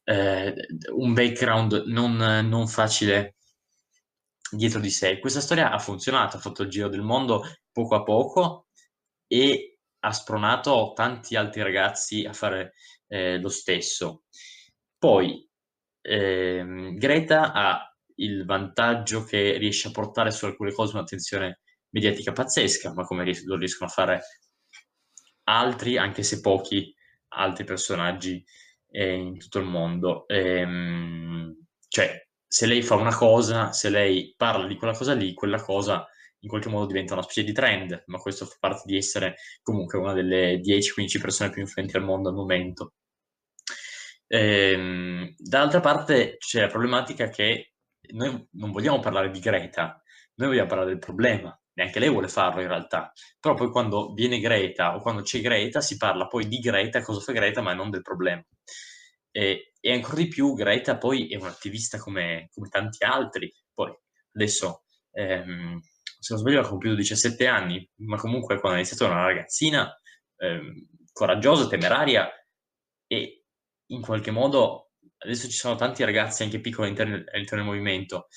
eh, un background non, non facile dietro di sé. Questa storia ha funzionato, ha fatto il giro del mondo poco a poco e ha spronato tanti altri ragazzi a fare eh, lo stesso. Poi ehm, Greta ha il vantaggio che riesce a portare su alcune cose un'attenzione mediatica pazzesca, ma come ries- lo riescono a fare altri, anche se pochi, altri personaggi eh, in tutto il mondo. Ehm, cioè, se lei fa una cosa, se lei parla di quella cosa lì, quella cosa in qualche modo diventa una specie di trend, ma questo fa parte di essere comunque una delle dieci quindici persone più influenti al mondo al momento. Ehm, dall'altra parte c'è la problematica che noi non vogliamo parlare di Greta, noi vogliamo parlare del problema, neanche lei vuole farlo in realtà, però poi quando viene Greta o quando c'è Greta si parla poi di Greta, cosa fa Greta, ma non del problema. E, e ancora di più Greta poi è un attivista come, come tanti altri, poi adesso... Ehm, se non sbaglio ha compiuto diciassette anni, ma comunque quando è iniziato era una ragazzina eh, coraggiosa, temeraria, e in qualche modo adesso ci sono tanti ragazzi anche piccoli all'interno, all'interno del movimento.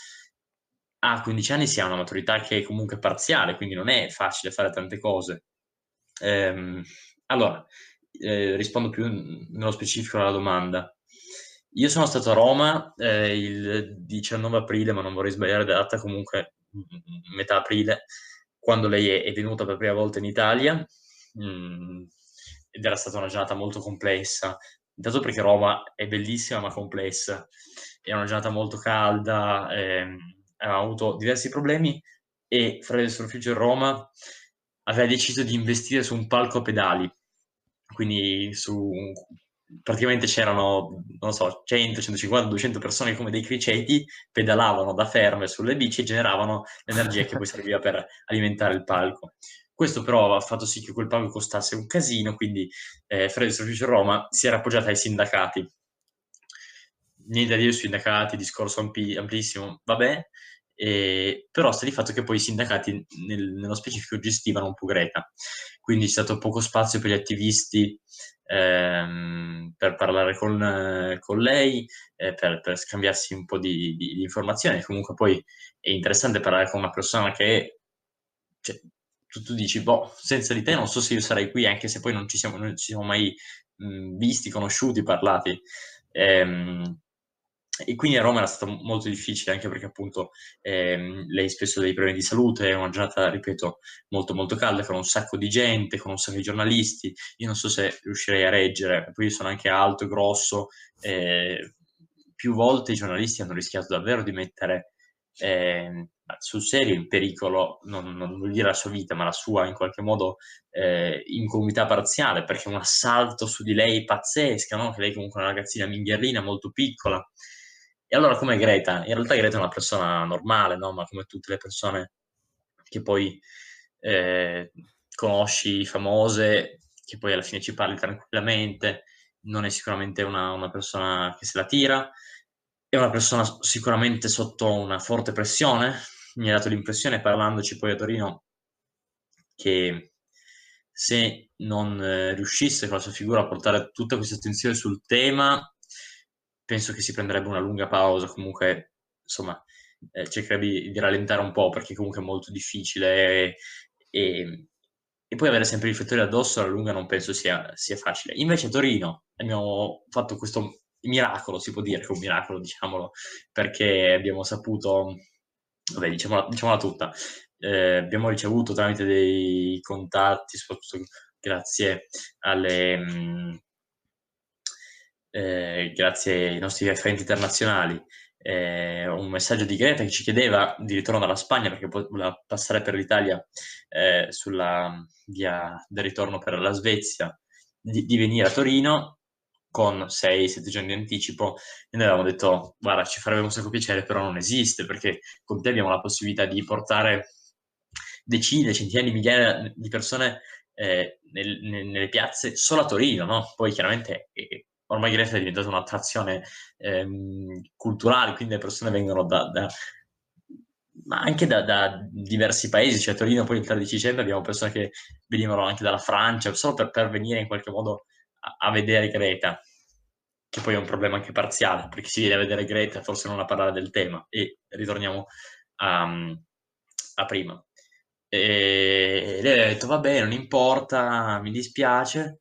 A quindici anni si ha una maturità che è comunque parziale, quindi non è facile fare tante cose. Ehm, allora, eh, rispondo più nello specifico alla domanda. Io sono stato a Roma eh, il diciannove aprile, ma non vorrei sbagliare la data, comunque metà aprile, quando lei è, è venuta per la prima volta in Italia, mh, ed era stata una giornata molto complessa, intanto perché Roma è bellissima ma complessa, era una giornata molto calda, ehm, aveva avuto diversi problemi, e Fridays for Future Roma aveva deciso di investire su un palco a pedali, quindi su, praticamente c'erano, non so, cento, centocinquanta, duecento persone come dei criceti, pedalavano da ferme sulle bici e generavano l'energia che poi serviva per alimentare il palco. Questo però ha fatto sì che quel palco costasse un casino, quindi eh, Fridays for Future Roma si era appoggiata ai sindacati. Niente da dire sui sindacati, discorso ampi, amplissimo, vabbè, eh, però sta di fatto che poi i sindacati nel, nello specifico gestivano un po' Greta, quindi c'è stato poco spazio per gli attivisti Ehm, per parlare con, eh, con lei, eh, per, per scambiarsi un po' di, di, di informazioni. Comunque poi è interessante parlare con una persona che, cioè, tu, tu dici, boh, senza di te non so se io sarei qui, anche se poi non ci siamo, non ci siamo mai mh, visti, conosciuti, parlati. Ehm, e quindi a Roma era stato molto difficile, anche perché appunto ehm, lei spesso ha dei problemi di salute. È una giornata, ripeto, molto molto calda, con un sacco di gente, con un sacco di giornalisti. Io non so se riuscirei a reggere, poi io sono anche alto, grosso, eh, più volte i giornalisti hanno rischiato davvero di mettere eh, sul serio in pericolo, non, non vuol dire la sua vita, ma la sua in qualche modo eh, incolumità parziale, perché un assalto su di lei pazzesca, no? Che lei comunque è una ragazzina mingherlina, molto piccola. E allora, come Greta? In realtà Greta è una persona normale, no? Ma come tutte le persone che poi eh, conosci, famose, che poi alla fine ci parli tranquillamente, non è sicuramente una, una persona che se la tira, è una persona sicuramente sotto una forte pressione. Mi ha dato l'impressione, parlandoci poi a Torino, che se non eh, riuscisse con la sua figura a portare tutta questa attenzione sul tema, penso che si prenderebbe una lunga pausa. Comunque, insomma, eh, cercare di, di rallentare un po', perché comunque è molto difficile, e, e, e poi avere sempre i riflettori addosso alla lunga non penso sia, sia facile. Invece a Torino abbiamo fatto questo miracolo, si può dire che è un miracolo, diciamolo, perché abbiamo saputo, vabbè, diciamola, diciamola tutta, eh, abbiamo ricevuto tramite dei contatti, soprattutto grazie alle... Mh, Eh, grazie ai nostri referenti internazionali, eh, un messaggio di Greta che ci chiedeva di ritorno dalla Spagna perché voleva passare per l'Italia, eh, sulla via del ritorno per la Svezia, di, di venire a Torino con sei sette giorni di anticipo, e noi avevamo detto: guarda, ci farebbe un sacco piacere, però non esiste, perché con te abbiamo la possibilità di portare decine, centinaia di migliaia di persone eh, nel, nel, nelle piazze solo a Torino, no? Poi chiaramente... Eh, ormai Greta è diventata un'attrazione ehm, culturale, quindi le persone vengono da, da, ma anche da, da diversi paesi, cioè a Torino poi il tredici dicembre abbiamo persone che venivano anche dalla Francia, solo per, per venire in qualche modo a, a vedere Greta, che poi è un problema anche parziale, perché si viene a vedere Greta forse non a parlare del tema, e ritorniamo a, a prima. E lei ha detto: vabbè, non importa, mi dispiace.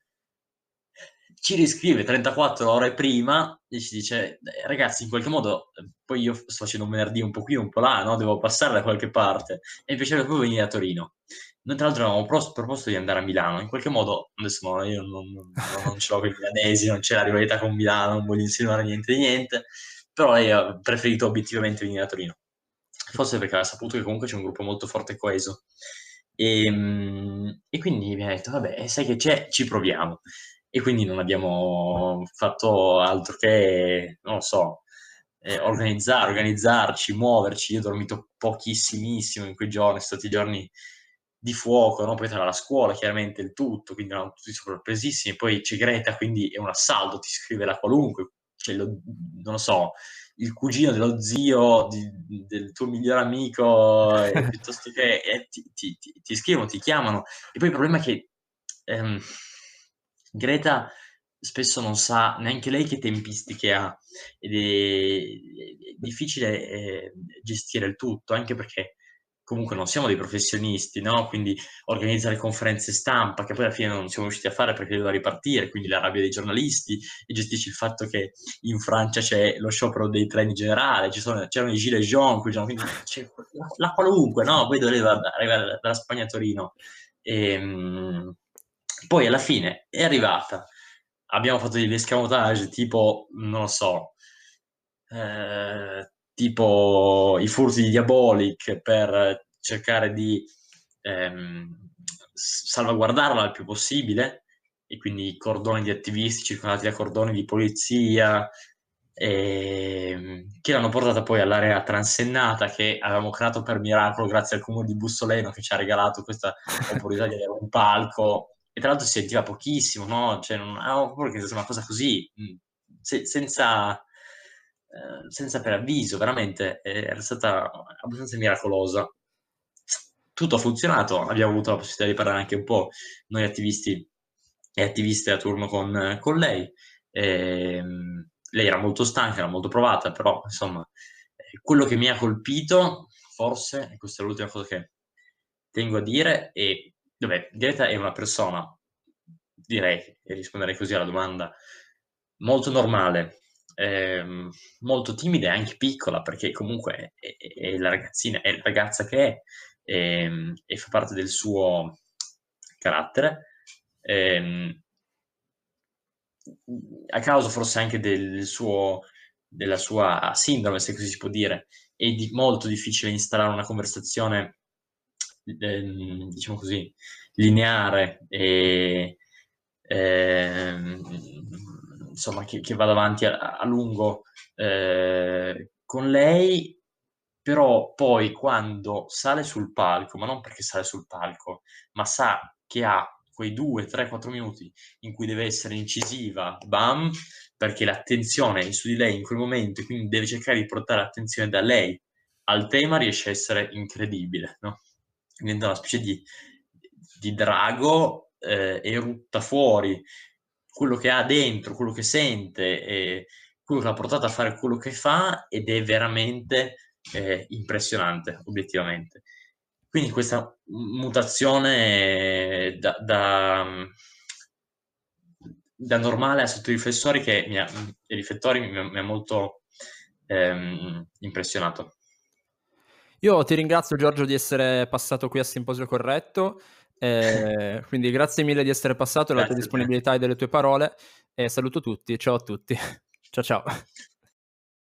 Ci riscrive trentaquattro ore prima e ci dice: ragazzi, in qualche modo, poi io sto facendo un venerdì un po' qui, un po' là, no? Devo passare da qualche parte, e mi piacerebbe proprio venire a Torino. Noi tra l'altro avevamo pro- proposto di andare a Milano, in qualche modo, adesso no, io non, non, non ce l'ho con i milanesi, non c'è la rivalità con Milano, non voglio insinuare niente di niente, però lei ha preferito obiettivamente venire a Torino. Forse perché aveva saputo che comunque c'è un gruppo molto forte e coeso. E, e quindi mi ha detto: vabbè, sai che c'è, ci proviamo. E quindi non abbiamo fatto altro che, non lo so, eh, organizzare, organizzarci, muoverci. Io ho dormito pochissimissimo in quei giorni, sono stati giorni di fuoco, no? Poi tra la scuola, chiaramente, il tutto, quindi erano tutti sorpresissimi. Poi c'è Greta, quindi è un assalto, ti scrive la qualunque, cioè lo, non lo so, il cugino dello zio, di, del tuo migliore amico, eh, piuttosto che eh, ti, ti, ti, ti scrivono, ti chiamano. E poi il problema è che... Ehm, Greta spesso non sa neanche lei che tempistiche ha, ed è difficile eh, gestire il tutto, anche perché comunque non siamo dei professionisti, no? Quindi organizzare conferenze stampa, che poi alla fine non siamo riusciti a fare perché doveva ripartire, quindi la rabbia dei giornalisti, e gestisci il fatto che in Francia c'è lo sciopero dei treni in generale, ci sono, c'erano i gilets jaunes, quindi c'è la, la qualunque, no? Poi doveva arrivare dalla Spagna a Torino. E... Mh, poi alla fine è arrivata, abbiamo fatto degli escamotage tipo, non lo so, eh, tipo i furti di Diabolic, per cercare di ehm, salvaguardarla il più possibile, e quindi cordoni di attivisti circondati da cordoni di polizia, ehm, che l'hanno portata poi all'area transennata che avevamo creato per miracolo grazie al comune di Bussoleno, che ci ha regalato questa opportunità di avere un palco. E tra l'altro si sentiva pochissimo, no? Cioè, non avevo paura che fosse una cosa così, se, senza, eh, senza preavviso, veramente, eh, era stata abbastanza miracolosa. Tutto ha funzionato, abbiamo avuto la possibilità di parlare anche un po' noi attivisti e attiviste a turno con, con lei. Eh, lei era molto stanca, era molto provata, però insomma, quello che mi ha colpito, forse, e questa è l'ultima cosa che tengo a dire, è... Vabbè, Greta è una persona, direi, e risponderei così alla domanda, molto normale, ehm, molto timida e anche piccola, perché comunque è, è la ragazzina, è la ragazza che è, ehm, e fa parte del suo carattere, ehm, a causa forse anche del suo, della sua sindrome, se così si può dire. È di, molto difficile installare una conversazione, diciamo così, lineare e eh, insomma che, che vada avanti a, a lungo eh, con lei. Però poi quando sale sul palco, ma non perché sale sul palco, ma sa che ha quei due, tre, quattro minuti in cui deve essere incisiva, bam, perché l'attenzione è su di lei in quel momento, e quindi deve cercare di portare l'attenzione da lei al tema, riesce a essere incredibile, no? Diventa una specie di, di drago, eh, erutta fuori quello che ha dentro, quello che sente, e quello che l'ha portata a fare quello che fa, ed è veramente eh, impressionante, obiettivamente. Quindi questa mutazione da, da, da normale a sotto i riflessori, che mi ha, i riflettori mi, mi ha molto ehm, impressionato. Io ti ringrazio, Giorgio, di essere passato qui a Simposio Corretto, eh, quindi grazie mille di essere passato, della tua disponibilità e delle tue parole, e saluto tutti, ciao a tutti, ciao ciao.